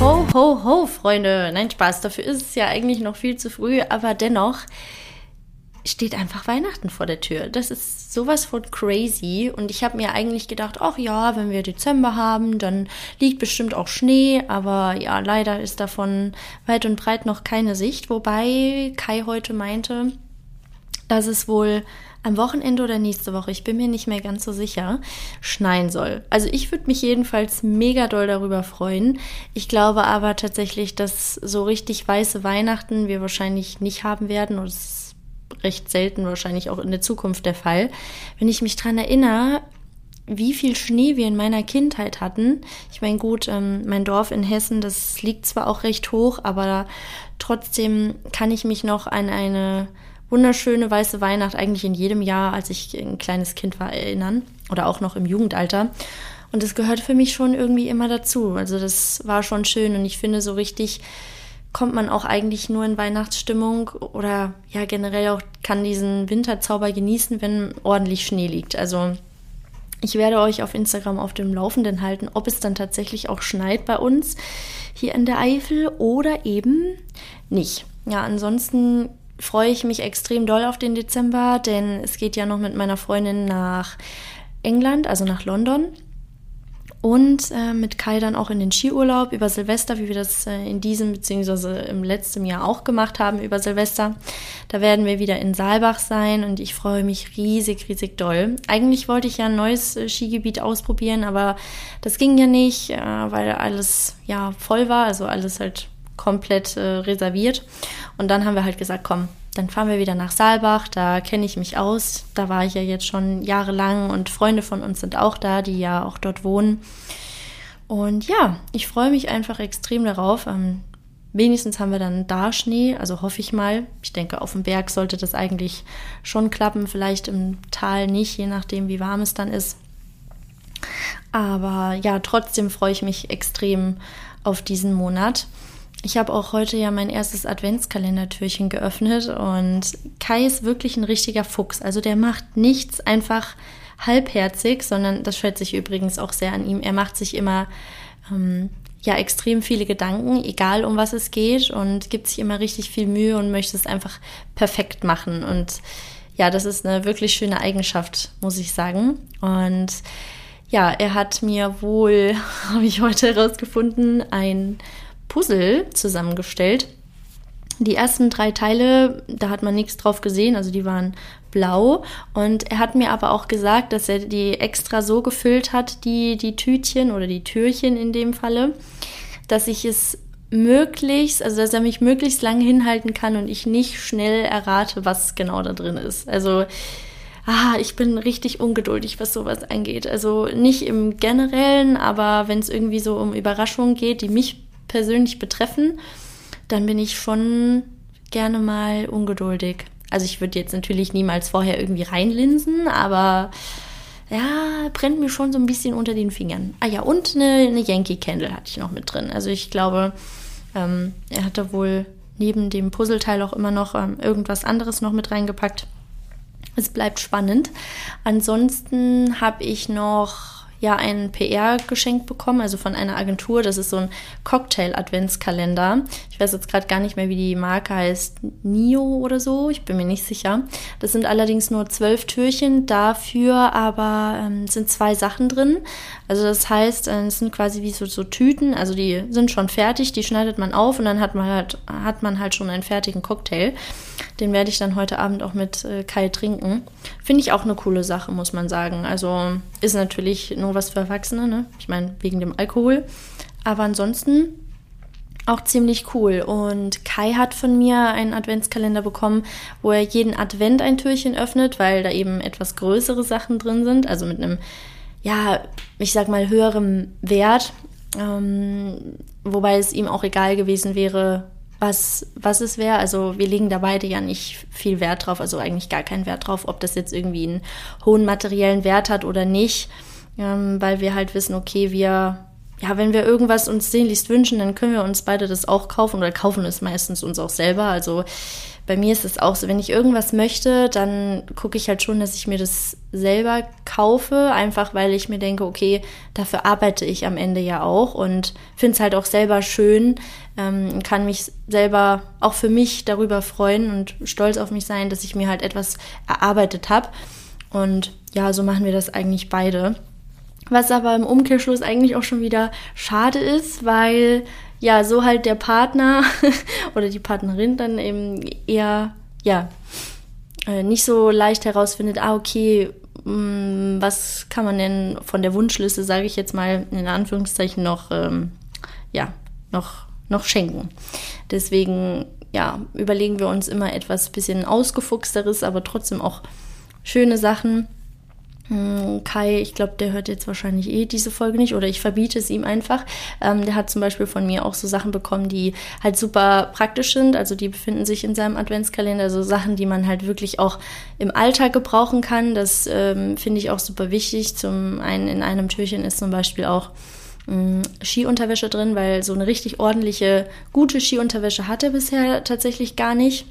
Ho, ho, ho, Freunde. Nein, Spaß, dafür ist es ja eigentlich noch viel zu früh, aber dennoch steht einfach Weihnachten vor der Tür. Das ist sowas von crazy und ich habe mir eigentlich gedacht, ach ja, wenn wir Dezember haben, dann liegt bestimmt auch Schnee, aber ja, leider ist davon weit und breit noch keine Sicht, wobei Kai heute meinte, dass es wohl am Wochenende oder nächste Woche, ich bin mir nicht mehr ganz so sicher, schneien soll. Also ich würde mich jedenfalls mega doll darüber freuen. Ich glaube aber tatsächlich, dass so richtig weiße Weihnachten wir wahrscheinlich nicht haben werden und es ist recht selten wahrscheinlich auch in der Zukunft der Fall. Wenn ich mich dran erinnere, wie viel Schnee wir in meiner Kindheit hatten. Ich meine, gut, mein Dorf in Hessen, das liegt zwar auch recht hoch, aber trotzdem kann ich mich noch an eine wunderschöne weiße Weihnacht eigentlich in jedem Jahr, als ich ein kleines Kind war, erinnern oder auch noch im Jugendalter. Und das gehört für mich schon irgendwie immer dazu. Also das war schon schön und ich finde, so richtig kommt man auch eigentlich nur in Weihnachtsstimmung oder ja generell auch kann diesen Winterzauber genießen, wenn ordentlich Schnee liegt. Also ich werde euch auf Instagram auf dem Laufenden halten, ob es dann tatsächlich auch schneit bei uns hier in der Eifel oder eben nicht. Ja, ansonsten freue ich mich extrem doll auf den Dezember, denn es geht ja noch mit meiner Freundin nach England, also nach London und mit Kai dann auch in den Skiurlaub über Silvester, wie wir das in diesem bzw. im letzten Jahr auch gemacht haben über Silvester. Da werden wir wieder in Saalbach sein und ich freue mich riesig, riesig doll. Eigentlich wollte ich ja ein neues Skigebiet ausprobieren, aber das ging ja nicht, weil alles ja voll war, also alles halt komplett reserviert und dann haben wir halt gesagt, komm, dann fahren wir wieder nach Saalbach, da kenne ich mich aus, da war ich ja jetzt schon jahrelang und Freunde von uns sind auch da, die ja auch dort wohnen und ja, ich freue mich einfach extrem darauf, wenigstens haben wir dann da Schnee, also hoffe ich mal, ich denke auf dem Berg sollte das eigentlich schon klappen, vielleicht im Tal nicht, je nachdem wie warm es dann ist, aber ja, trotzdem freue ich mich extrem auf diesen Monat. Ich habe auch heute ja mein erstes Adventskalendertürchen geöffnet und Kai ist wirklich ein richtiger Fuchs. Also der macht nichts einfach halbherzig, sondern das schätze ich übrigens auch sehr an ihm. Er macht sich immer extrem viele Gedanken, egal um was es geht und gibt sich immer richtig viel Mühe und möchte es einfach perfekt machen. Und ja, das ist eine wirklich schöne Eigenschaft, muss ich sagen. Und ja, er hat mir wohl, habe ich heute herausgefunden, ein Puzzle zusammengestellt. Die ersten 3 Teile, da hat man nichts drauf gesehen, also die waren blau und er hat mir aber auch gesagt, dass er die extra so gefüllt hat, die Tütchen oder die Türchen in dem Falle, dass ich es möglichst, also dass er mich möglichst lange hinhalten kann und ich nicht schnell errate, was genau da drin ist. Also ich bin richtig ungeduldig, was sowas angeht. Also nicht im Generellen, aber wenn es irgendwie so um Überraschungen geht, die mich persönlich betreffen, dann bin ich schon gerne mal ungeduldig. Also ich würde jetzt natürlich niemals vorher irgendwie reinlinsen, aber ja, brennt mir schon so ein bisschen unter den Fingern. Ah ja, und eine Yankee Candle hatte ich noch mit drin. Also ich glaube, er hat da wohl neben dem Puzzleteil auch immer noch irgendwas anderes noch mit reingepackt. Es bleibt spannend. Ansonsten habe ich noch ein PR-Geschenk bekommen, also von einer Agentur. Das ist so ein Cocktail-Adventskalender. Ich weiß jetzt gerade gar nicht mehr, wie die Marke heißt. Nio oder so, ich bin mir nicht sicher. Das sind allerdings nur 12 Türchen, dafür aber sind 2 Sachen drin. Also das heißt, es sind quasi wie so Tüten, also die sind schon fertig, die schneidet man auf und dann hat man halt schon einen fertigen Cocktail. Den werde ich dann heute Abend auch mit Kai trinken. Finde ich auch eine coole Sache, muss man sagen. Also ist natürlich nur was für Erwachsene, ne? Ich meine, wegen dem Alkohol. Aber ansonsten auch ziemlich cool. Und Kai hat von mir einen Adventskalender bekommen, wo er jeden Advent ein Türchen öffnet, weil da eben etwas größere Sachen drin sind. Also mit einem, ja, ich sag mal, höherem Wert. Wobei es ihm auch egal gewesen wäre, was es wäre. Also wir legen da beide ja nicht viel Wert drauf, also eigentlich gar keinen Wert drauf, ob das jetzt irgendwie einen hohen materiellen Wert hat oder nicht, weil wir halt wissen, okay, wir ja, wenn wir irgendwas uns sehnlichst wünschen, dann können wir uns beide das auch kaufen oder kaufen es meistens uns auch selber. Also bei mir ist es auch so, wenn ich irgendwas möchte, dann gucke ich halt schon, dass ich mir das selber kaufe, einfach weil ich mir denke, okay, dafür arbeite ich am Ende ja auch und finde es halt auch selber schön, kann mich selber auch für mich darüber freuen und stolz auf mich sein, dass ich mir halt etwas erarbeitet habe. Und ja, so machen wir das eigentlich beide. Was aber im Umkehrschluss eigentlich auch schon wieder schade ist, weil ja so halt der Partner oder die Partnerin dann eben eher ja nicht so leicht herausfindet, okay, was kann man denn von der Wunschliste, sage ich jetzt mal in Anführungszeichen, noch schenken. Deswegen ja überlegen wir uns immer etwas bisschen ausgefuchsteres, aber trotzdem auch schöne Sachen. Kai, ich glaube, der hört jetzt wahrscheinlich diese Folge nicht oder ich verbiete es ihm einfach. Der hat zum Beispiel von mir auch so Sachen bekommen, die halt super praktisch sind. Also die befinden sich in seinem Adventskalender. So Sachen, die man halt wirklich auch im Alltag gebrauchen kann. Das finde ich auch super wichtig. Zum einen in einem Türchen ist zum Beispiel auch Skiunterwäsche drin, weil so eine richtig ordentliche, gute Skiunterwäsche hat er bisher tatsächlich gar nicht.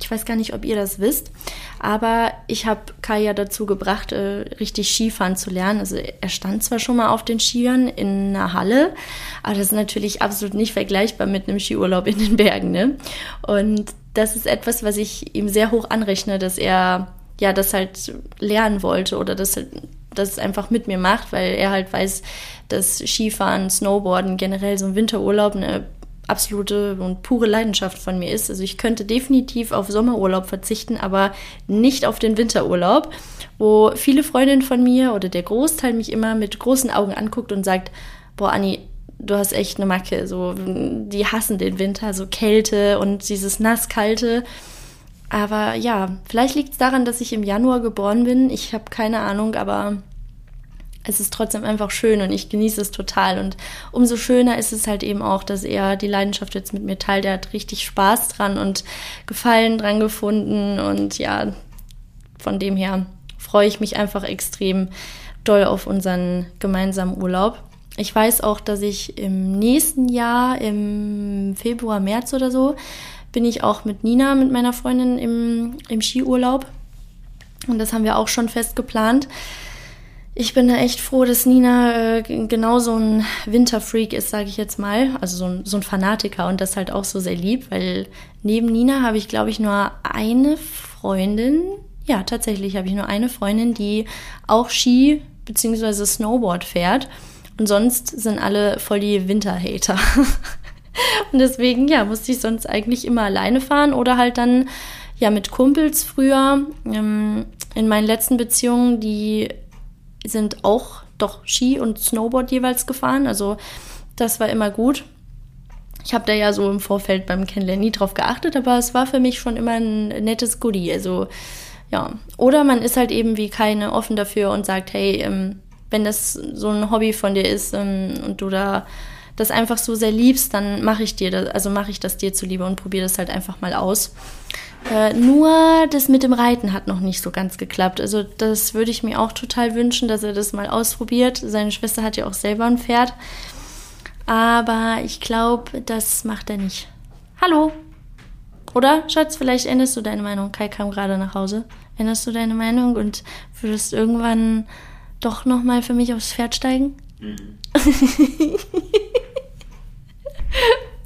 Ich weiß gar nicht, ob ihr das wisst, aber ich habe Kai ja dazu gebracht, richtig Skifahren zu lernen. Also er stand zwar schon mal auf den Skiern in einer Halle, aber das ist natürlich absolut nicht vergleichbar mit einem Skiurlaub in den Bergen, ne? Und das ist etwas, was ich ihm sehr hoch anrechne, dass er ja das halt lernen wollte oder das einfach mit mir macht, weil er halt weiß, dass Skifahren, Snowboarden, generell so ein Winterurlaub eine absolute und pure Leidenschaft von mir ist. Also ich könnte definitiv auf Sommerurlaub verzichten, aber nicht auf den Winterurlaub, wo viele Freundinnen von mir oder der Großteil mich immer mit großen Augen anguckt und sagt, boah, Anni, du hast echt eine Macke. So, die hassen den Winter, so Kälte und dieses Nasskalte. Aber ja, vielleicht liegt es daran, dass ich im Januar geboren bin. Ich habe keine Ahnung, aber es ist trotzdem einfach schön und ich genieße es total. Und umso schöner ist es halt eben auch, dass er die Leidenschaft jetzt mit mir teilt. Er hat richtig Spaß dran und Gefallen dran gefunden. Und ja, von dem her freue ich mich einfach extrem doll auf unseren gemeinsamen Urlaub. Ich weiß auch, dass ich im nächsten Jahr, im Februar, März oder so, bin ich auch mit Nina, mit meiner Freundin, im Skiurlaub. Und das haben wir auch schon fest geplant. Ich bin da echt froh, dass Nina genau so ein Winterfreak ist, sage ich jetzt mal. Also so ein Fanatiker und das halt auch so sehr lieb, weil neben Nina habe ich, glaube ich, nur eine Freundin. Ja, tatsächlich habe ich nur eine Freundin, die auch Ski bzw. Snowboard fährt. Und sonst sind alle voll die Winterhater. Und deswegen, ja, musste ich sonst eigentlich immer alleine fahren oder halt dann ja mit Kumpels früher. In meinen letzten Beziehungen, die sind auch doch Ski und Snowboard jeweils gefahren. Also das war immer gut. Ich habe da ja so im Vorfeld beim Kennenlernen nie drauf geachtet, aber es war für mich schon immer ein nettes Goodie. Also ja, oder man ist halt eben wie keine offen dafür und sagt, hey, wenn das so ein Hobby von dir ist und du da das einfach so sehr liebst, dann mache ich das dir zuliebe und probiere das halt einfach mal aus. Nur das mit dem Reiten hat noch nicht so ganz geklappt. Also das würde ich mir auch total wünschen, dass er das mal ausprobiert. Seine Schwester hat ja auch selber ein Pferd. Aber ich glaube, das macht er nicht. Hallo? Oder, Schatz, vielleicht änderst du deine Meinung. Kai kam gerade nach Hause. Änderst du deine Meinung und würdest irgendwann doch nochmal für mich aufs Pferd steigen? Mhm.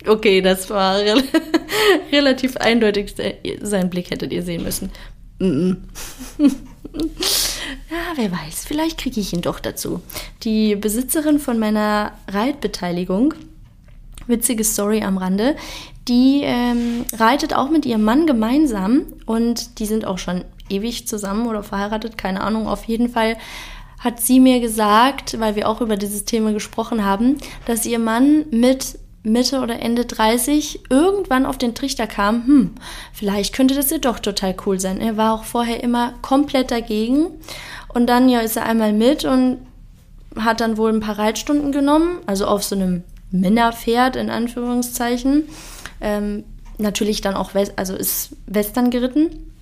Okay, das war relativ eindeutig. Seinen Blick hättet ihr sehen müssen. Ja, wer weiß, vielleicht kriege ich ihn doch dazu. Die Besitzerin von meiner Reitbeteiligung, witzige Story am Rande, die reitet auch mit ihrem Mann gemeinsam und die sind auch schon ewig zusammen oder verheiratet, keine Ahnung, auf jeden Fall hat sie mir gesagt, weil wir auch über dieses Thema gesprochen haben, dass ihr Mann mit Mitte oder Ende 30 irgendwann auf den Trichter kam, vielleicht könnte das ja doch total cool sein. Er war auch vorher immer komplett dagegen und dann ja ist er einmal mit und hat dann wohl ein paar Reitstunden genommen, also auf so einem Männerpferd in Anführungszeichen. Natürlich dann auch ist Western geritten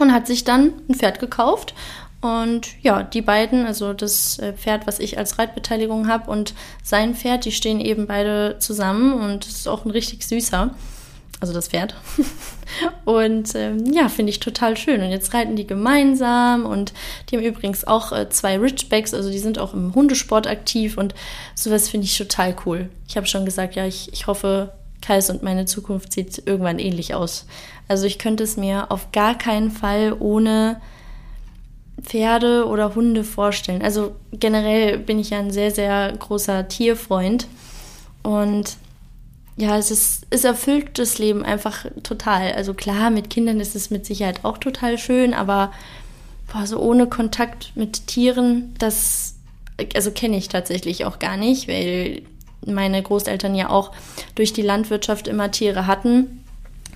und hat sich dann ein Pferd gekauft Und ja, die beiden, also das Pferd, was ich als Reitbeteiligung habe, und sein Pferd, die stehen eben beide zusammen und es ist auch ein richtig süßer, also das Pferd. Und ja, finde ich total schön. Und jetzt reiten die gemeinsam und die haben übrigens auch 2 Ridgebacks, also die sind auch im Hundesport aktiv und sowas finde ich total cool. Ich habe schon gesagt, ja, ich hoffe, Kais und meine Zukunft sieht irgendwann ähnlich aus. Also ich könnte es mir auf gar keinen Fall ohne Pferde oder Hunde vorstellen. Also generell bin ich ja ein sehr, sehr großer Tierfreund und ja, es erfüllt das Leben einfach total. Also klar, mit Kindern ist es mit Sicherheit auch total schön, aber boah, so ohne Kontakt mit Tieren, das also kenne ich tatsächlich auch gar nicht, weil meine Großeltern ja auch durch die Landwirtschaft immer Tiere hatten.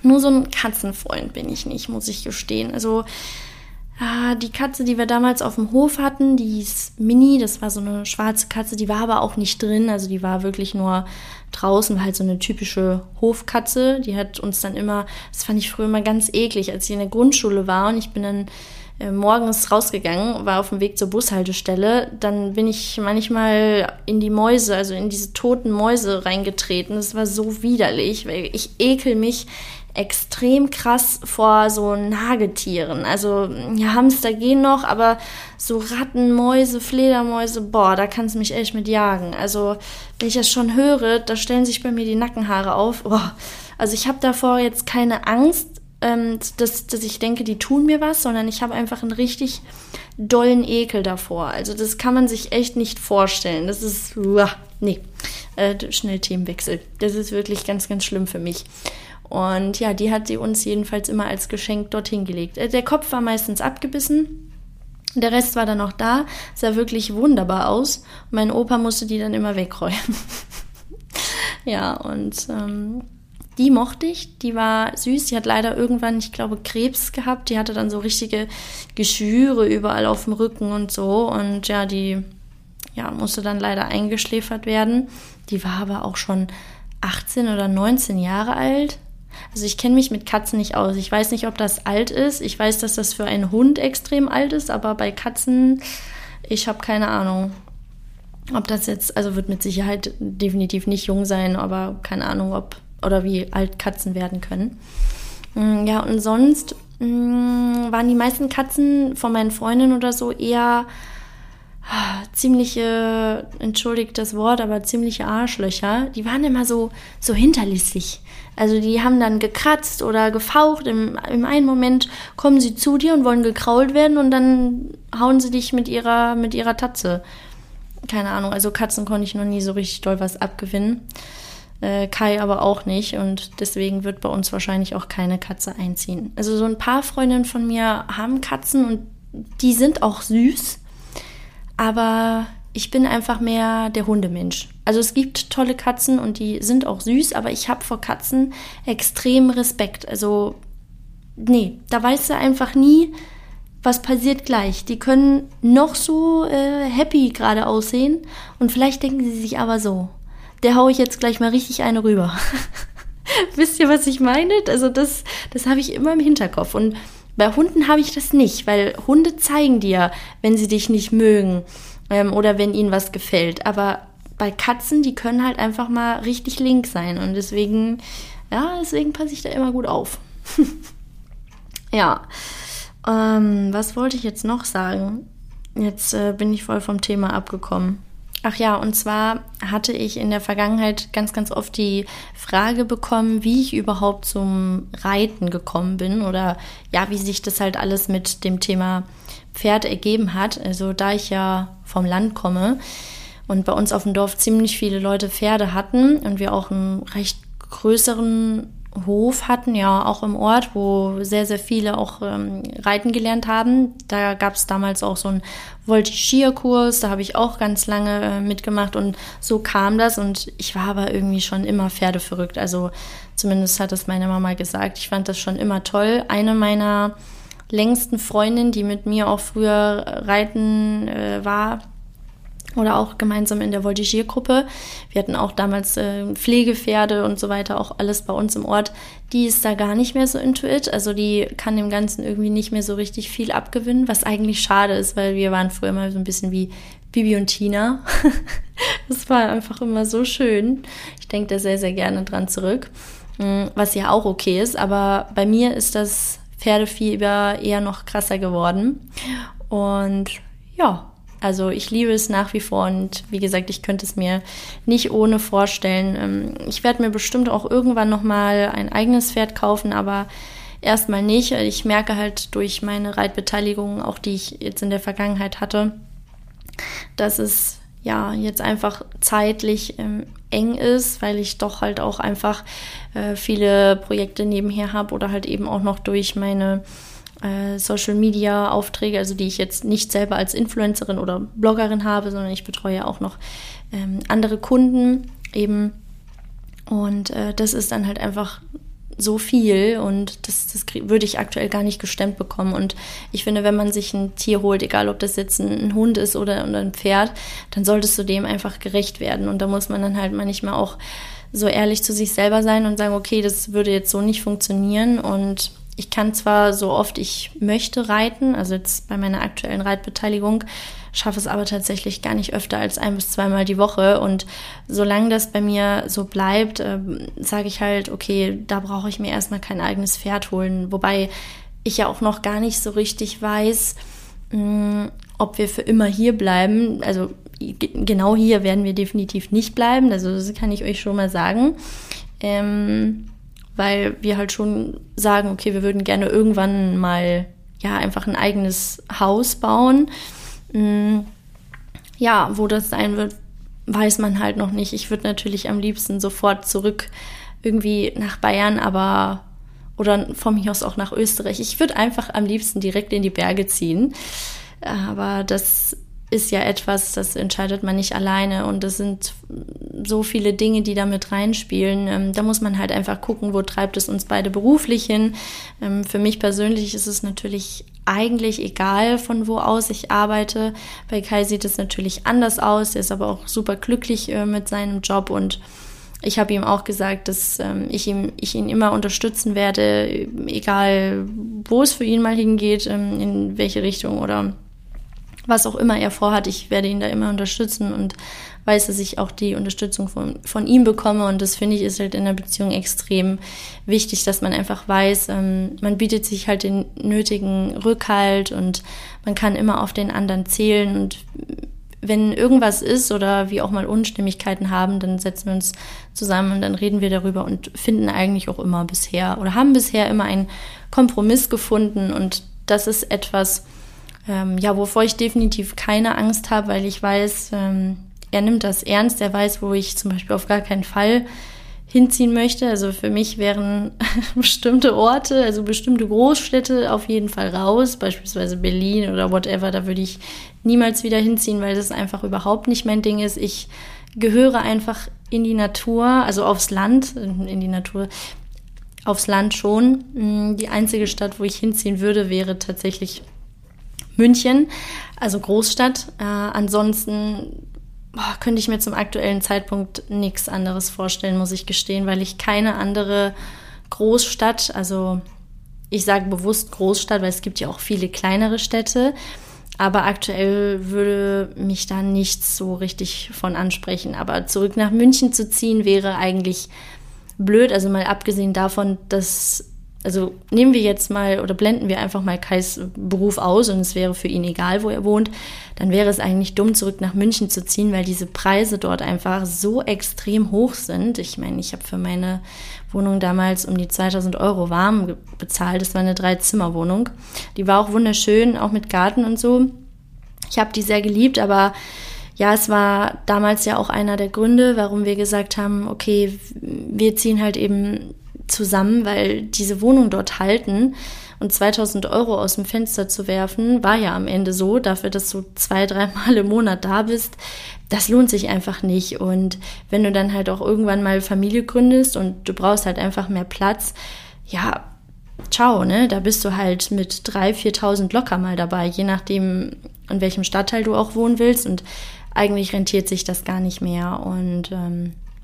Nur so ein Katzenfreund bin ich nicht, muss ich gestehen. Also die Katze, die wir damals auf dem Hof hatten, die hieß Mini, das war so eine schwarze Katze, die war aber auch nicht drin, also die war wirklich nur draußen, war halt so eine typische Hofkatze, die hat uns dann immer, das fand ich früher immer ganz eklig, als ich in der Grundschule war und ich bin dann morgens rausgegangen, war auf dem Weg zur Bushaltestelle, dann bin ich manchmal in die Mäuse, also in diese toten Mäuse reingetreten, das war so widerlich, weil ich ekel mich extrem krass vor so Nagetieren. Also ja, Hamster gehen noch, aber so Ratten, Mäuse, Fledermäuse, boah, da kannst du mich echt mit jagen. Also wenn ich das schon höre, da stellen sich bei mir die Nackenhaare auf. Boah. Also ich habe davor jetzt keine Angst, dass ich denke, die tun mir was, sondern ich habe einfach einen richtig dollen Ekel davor. Also das kann man sich echt nicht vorstellen. Das ist, nee, schnell Themenwechsel. Das ist wirklich ganz, ganz schlimm für mich. Und ja, die hat sie uns jedenfalls immer als Geschenk dorthin gelegt. Der Kopf war meistens abgebissen, der Rest war dann noch da, sah wirklich wunderbar aus. Und mein Opa musste die dann immer wegräumen. Ja, und die mochte ich, die war süß. Die hat leider irgendwann, ich glaube, Krebs gehabt. Die hatte dann so richtige Geschwüre überall auf dem Rücken und so. Und ja, die musste dann leider eingeschläfert werden. Die war aber auch schon 18 oder 19 Jahre alt. Also ich kenne mich mit Katzen nicht aus. Ich weiß nicht, ob das alt ist. Ich weiß, dass das für einen Hund extrem alt ist, aber bei Katzen, ich habe keine Ahnung, ob das jetzt, also wird mit Sicherheit definitiv nicht jung sein, aber keine Ahnung, ob oder wie alt Katzen werden können. Ja, und sonst waren die meisten Katzen von meinen Freundinnen oder so eher ziemliche, entschuldigt das Wort, aber ziemliche Arschlöcher, die waren immer so hinterlistig. Also die haben dann gekratzt oder gefaucht. Im einen Moment kommen sie zu dir und wollen gekrault werden und dann hauen sie dich mit ihrer Tatze. Keine Ahnung, also Katzen konnte ich noch nie so richtig doll was abgewinnen. Kai aber auch nicht und deswegen wird bei uns wahrscheinlich auch keine Katze einziehen. Also so ein paar Freundinnen von mir haben Katzen und die sind auch süß. Aber ich bin einfach mehr der Hundemensch. Also es gibt tolle Katzen und die sind auch süß, aber ich habe vor Katzen extrem Respekt. Also nee, da weißt du einfach nie, was passiert gleich. Die können noch so happy gerade aussehen und vielleicht denken sie sich aber so, der hau ich jetzt gleich mal richtig eine rüber. Wisst ihr, was ich meine? Also das habe ich immer im Hinterkopf und bei Hunden habe ich das nicht, weil Hunde zeigen dir, wenn sie dich nicht mögen oder wenn ihnen was gefällt. Aber bei Katzen, die können halt einfach mal richtig link sein. Und deswegen passe ich da immer gut auf. Ja, was wollte ich jetzt noch sagen? Jetzt bin ich voll vom Thema abgekommen. Ach ja, und zwar hatte ich in der Vergangenheit ganz, ganz oft die Frage bekommen, wie ich überhaupt zum Reiten gekommen bin oder ja, wie sich das halt alles mit dem Thema Pferd ergeben hat. Also da ich ja vom Land komme und bei uns auf dem Dorf ziemlich viele Leute Pferde hatten und wir auch einen recht größeren Hof hatten, ja auch im Ort, wo sehr, sehr viele auch reiten gelernt haben. Da gab es damals auch so einen Voltigierkurs, da habe ich auch ganz lange mitgemacht und so kam das und ich war aber irgendwie schon immer pferdeverrückt. Also zumindest hat das meine Mama gesagt. Ich fand das schon immer toll. Eine meiner längsten Freundinnen, die mit mir auch früher reiten war, oder auch gemeinsam in der Voltigiergruppe. Wir hatten auch damals Pflegepferde und so weiter, auch alles bei uns im Ort. Die ist da gar nicht mehr so intuit, also die kann dem Ganzen irgendwie nicht mehr so richtig viel abgewinnen, was eigentlich schade ist, weil wir waren früher immer so ein bisschen wie Bibi und Tina. Das war einfach immer so schön. Ich denke da sehr, sehr gerne dran zurück, was ja auch okay ist, aber bei mir ist das Pferdefieber eher noch krasser geworden und ja, also ich liebe es nach wie vor und wie gesagt, ich könnte es mir nicht ohne vorstellen. Ich werde mir bestimmt auch irgendwann nochmal ein eigenes Pferd kaufen, aber erstmal nicht. Ich merke halt durch meine Reitbeteiligung, auch die ich jetzt in der Vergangenheit hatte, dass es ja jetzt einfach zeitlich eng ist, weil ich doch halt auch einfach viele Projekte nebenher habe oder halt eben auch noch durch meine Social-Media-Aufträge, also die ich jetzt nicht selber als Influencerin oder Bloggerin habe, sondern ich betreue auch noch andere Kunden eben und das ist dann halt einfach so viel und das würde ich aktuell gar nicht gestemmt bekommen und ich finde, wenn man sich ein Tier holt, egal ob das jetzt ein Hund ist oder ein Pferd, dann solltest du dem einfach gerecht werden und da muss man dann halt manchmal auch so ehrlich zu sich selber sein und sagen, okay, das würde jetzt so nicht funktionieren und ich kann zwar so oft ich möchte reiten, also jetzt bei meiner aktuellen Reitbeteiligung, schaffe es aber tatsächlich gar nicht öfter als 1- bis 2-mal die Woche. Und solange das bei mir so bleibt, sage ich halt, okay, da brauche ich mir erstmal kein eigenes Pferd holen. Wobei ich ja auch noch gar nicht so richtig weiß, ob wir für immer hier bleiben. Also genau hier werden wir definitiv nicht bleiben, also das kann ich euch schon mal sagen. Weil wir halt schon sagen, okay, wir würden gerne irgendwann mal ja einfach ein eigenes Haus bauen. Ja, wo das sein wird, weiß man halt noch nicht. Ich würde natürlich am liebsten sofort zurück irgendwie nach Bayern, aber oder von mir aus auch nach Österreich. Ich würde einfach am liebsten direkt in die Berge ziehen. Aber das ist ja etwas, das entscheidet man nicht alleine und das sind so viele Dinge, die da mit reinspielen. Da muss man halt einfach gucken, wo treibt es uns beide beruflich hin. Für mich persönlich ist es natürlich eigentlich egal, von wo aus ich arbeite. Bei Kai sieht es natürlich anders aus, er ist aber auch super glücklich mit seinem Job und ich habe ihm auch gesagt, dass ich ihn immer unterstützen werde, egal wo es für ihn mal hingeht, in welche Richtung oder was auch immer er vorhat, ich werde ihn da immer unterstützen und weiß, dass ich auch die Unterstützung von ihm bekomme und das finde ich ist halt in der Beziehung extrem wichtig, dass man einfach weiß, man bietet sich halt den nötigen Rückhalt und man kann immer auf den anderen zählen und wenn irgendwas ist oder wir auch mal Unstimmigkeiten haben, dann setzen wir uns zusammen und dann reden wir darüber und finden eigentlich auch immer bisher oder haben bisher immer einen Kompromiss gefunden und das ist etwas, ja, wovor ich definitiv keine Angst habe, weil ich weiß, er nimmt das ernst, er weiß, wo ich zum Beispiel auf gar keinen Fall hinziehen möchte. Also für mich wären bestimmte Orte, also bestimmte Großstädte auf jeden Fall raus, beispielsweise Berlin oder whatever, da würde ich niemals wieder hinziehen, weil das einfach überhaupt nicht mein Ding ist. Ich gehöre einfach in die Natur, also aufs Land, in die Natur, aufs Land schon. Die einzige Stadt, wo ich hinziehen würde, wäre tatsächlich München, also Großstadt. Ansonsten könnte ich mir zum aktuellen Zeitpunkt nichts anderes vorstellen, muss ich gestehen, weil ich keine andere Großstadt, also ich sage bewusst Großstadt, weil es gibt ja auch viele kleinere Städte, aber aktuell würde mich da nichts so richtig von ansprechen. Aber zurück nach München zu ziehen wäre eigentlich blöd, also mal abgesehen davon, dass also nehmen wir jetzt mal oder blenden wir einfach mal Kais Beruf aus und es wäre für ihn egal, wo er wohnt, dann wäre es eigentlich dumm, zurück nach München zu ziehen, weil diese Preise dort einfach so extrem hoch sind. Ich meine, ich habe für meine Wohnung damals um die 2.000 € warm bezahlt. Das war eine 3-Zimmer-Wohnung. Die war auch wunderschön, auch mit Garten und so. Ich habe die sehr geliebt, aber ja, es war damals ja auch einer der Gründe, warum wir gesagt haben, okay, wir ziehen halt eben zusammen, weil diese Wohnung dort halten und 2.000 € aus dem Fenster zu werfen, war ja am Ende so, dafür, dass du 2-3 Mal im Monat da bist, das lohnt sich einfach nicht und wenn du dann halt auch irgendwann mal Familie gründest und du brauchst halt einfach mehr Platz, ja, ciao, ne, da bist du halt mit 3.000, 4.000 locker mal dabei, je nachdem, in welchem Stadtteil du auch wohnen willst und eigentlich rentiert sich das gar nicht mehr. Und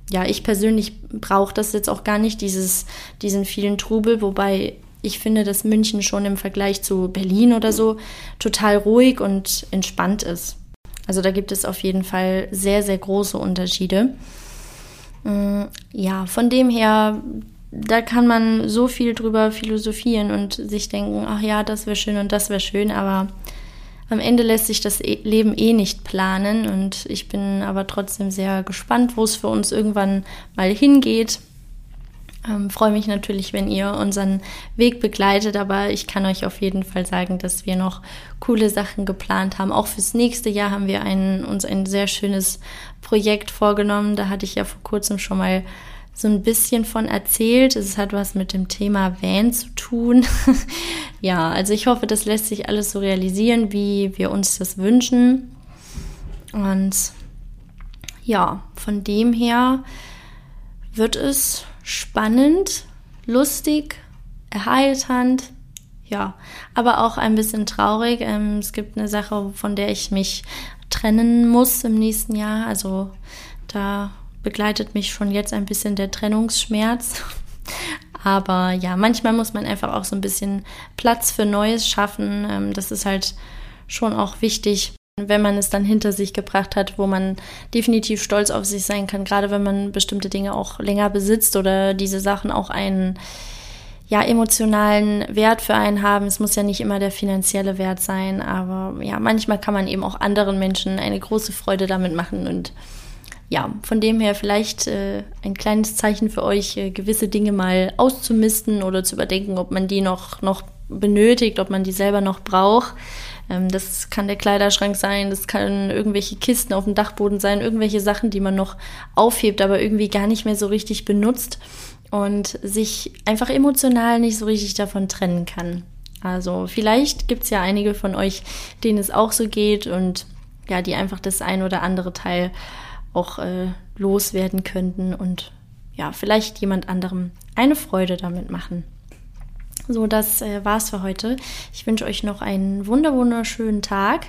ja, ich persönlich brauche das jetzt auch gar nicht, diesen vielen Trubel, wobei ich finde, dass München schon im Vergleich zu Berlin oder so total ruhig und entspannt ist. Also da gibt es auf jeden Fall sehr, sehr große Unterschiede. Ja, von dem her, da kann man so viel drüber philosophieren und sich denken, ach ja, das wäre schön und das wäre schön, aber am Ende lässt sich das Leben eh nicht planen und ich bin aber trotzdem sehr gespannt, wo es für uns irgendwann mal hingeht. Freue mich natürlich, wenn ihr unseren Weg begleitet, aber ich kann euch auf jeden Fall sagen, dass wir noch coole Sachen geplant haben. Auch fürs nächste Jahr haben wir uns ein sehr schönes Projekt vorgenommen. Da hatte ich ja vor kurzem schon mal so ein bisschen von erzählt. Es hat was mit dem Thema Van zu tun. Ja, also ich hoffe, das lässt sich alles so realisieren, wie wir uns das wünschen. Und ja, von dem her wird es spannend, lustig, erheiternd, ja, aber auch ein bisschen traurig. Es gibt eine Sache, von der ich mich trennen muss im nächsten Jahr. Also da begleitet mich schon jetzt ein bisschen der Trennungsschmerz. Aber ja, manchmal muss man einfach auch so ein bisschen Platz für Neues schaffen. Das ist halt schon auch wichtig, wenn man es dann hinter sich gebracht hat, wo man definitiv stolz auf sich sein kann, gerade wenn man bestimmte Dinge auch länger besitzt oder diese Sachen auch einen ja emotionalen Wert für einen haben. Es muss ja nicht immer der finanzielle Wert sein, aber ja, manchmal kann man eben auch anderen Menschen eine große Freude damit machen und ja, von dem her vielleicht ein kleines Zeichen für euch, gewisse Dinge mal auszumisten oder zu überdenken, ob man die noch benötigt, ob man die selber noch braucht. Das kann der Kleiderschrank sein, das kann irgendwelche Kisten auf dem Dachboden sein, irgendwelche Sachen, die man noch aufhebt, aber irgendwie gar nicht mehr so richtig benutzt und sich einfach emotional nicht so richtig davon trennen kann. Also vielleicht gibt es ja einige von euch, denen es auch so geht und ja, die einfach das ein oder andere Teil auch loswerden könnten und ja, vielleicht jemand anderem eine Freude damit machen. So, das war's für heute. Ich wünsche euch noch einen wunderschönen Tag.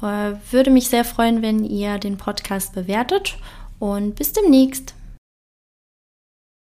Würde mich sehr freuen, wenn ihr den Podcast bewertet und bis demnächst.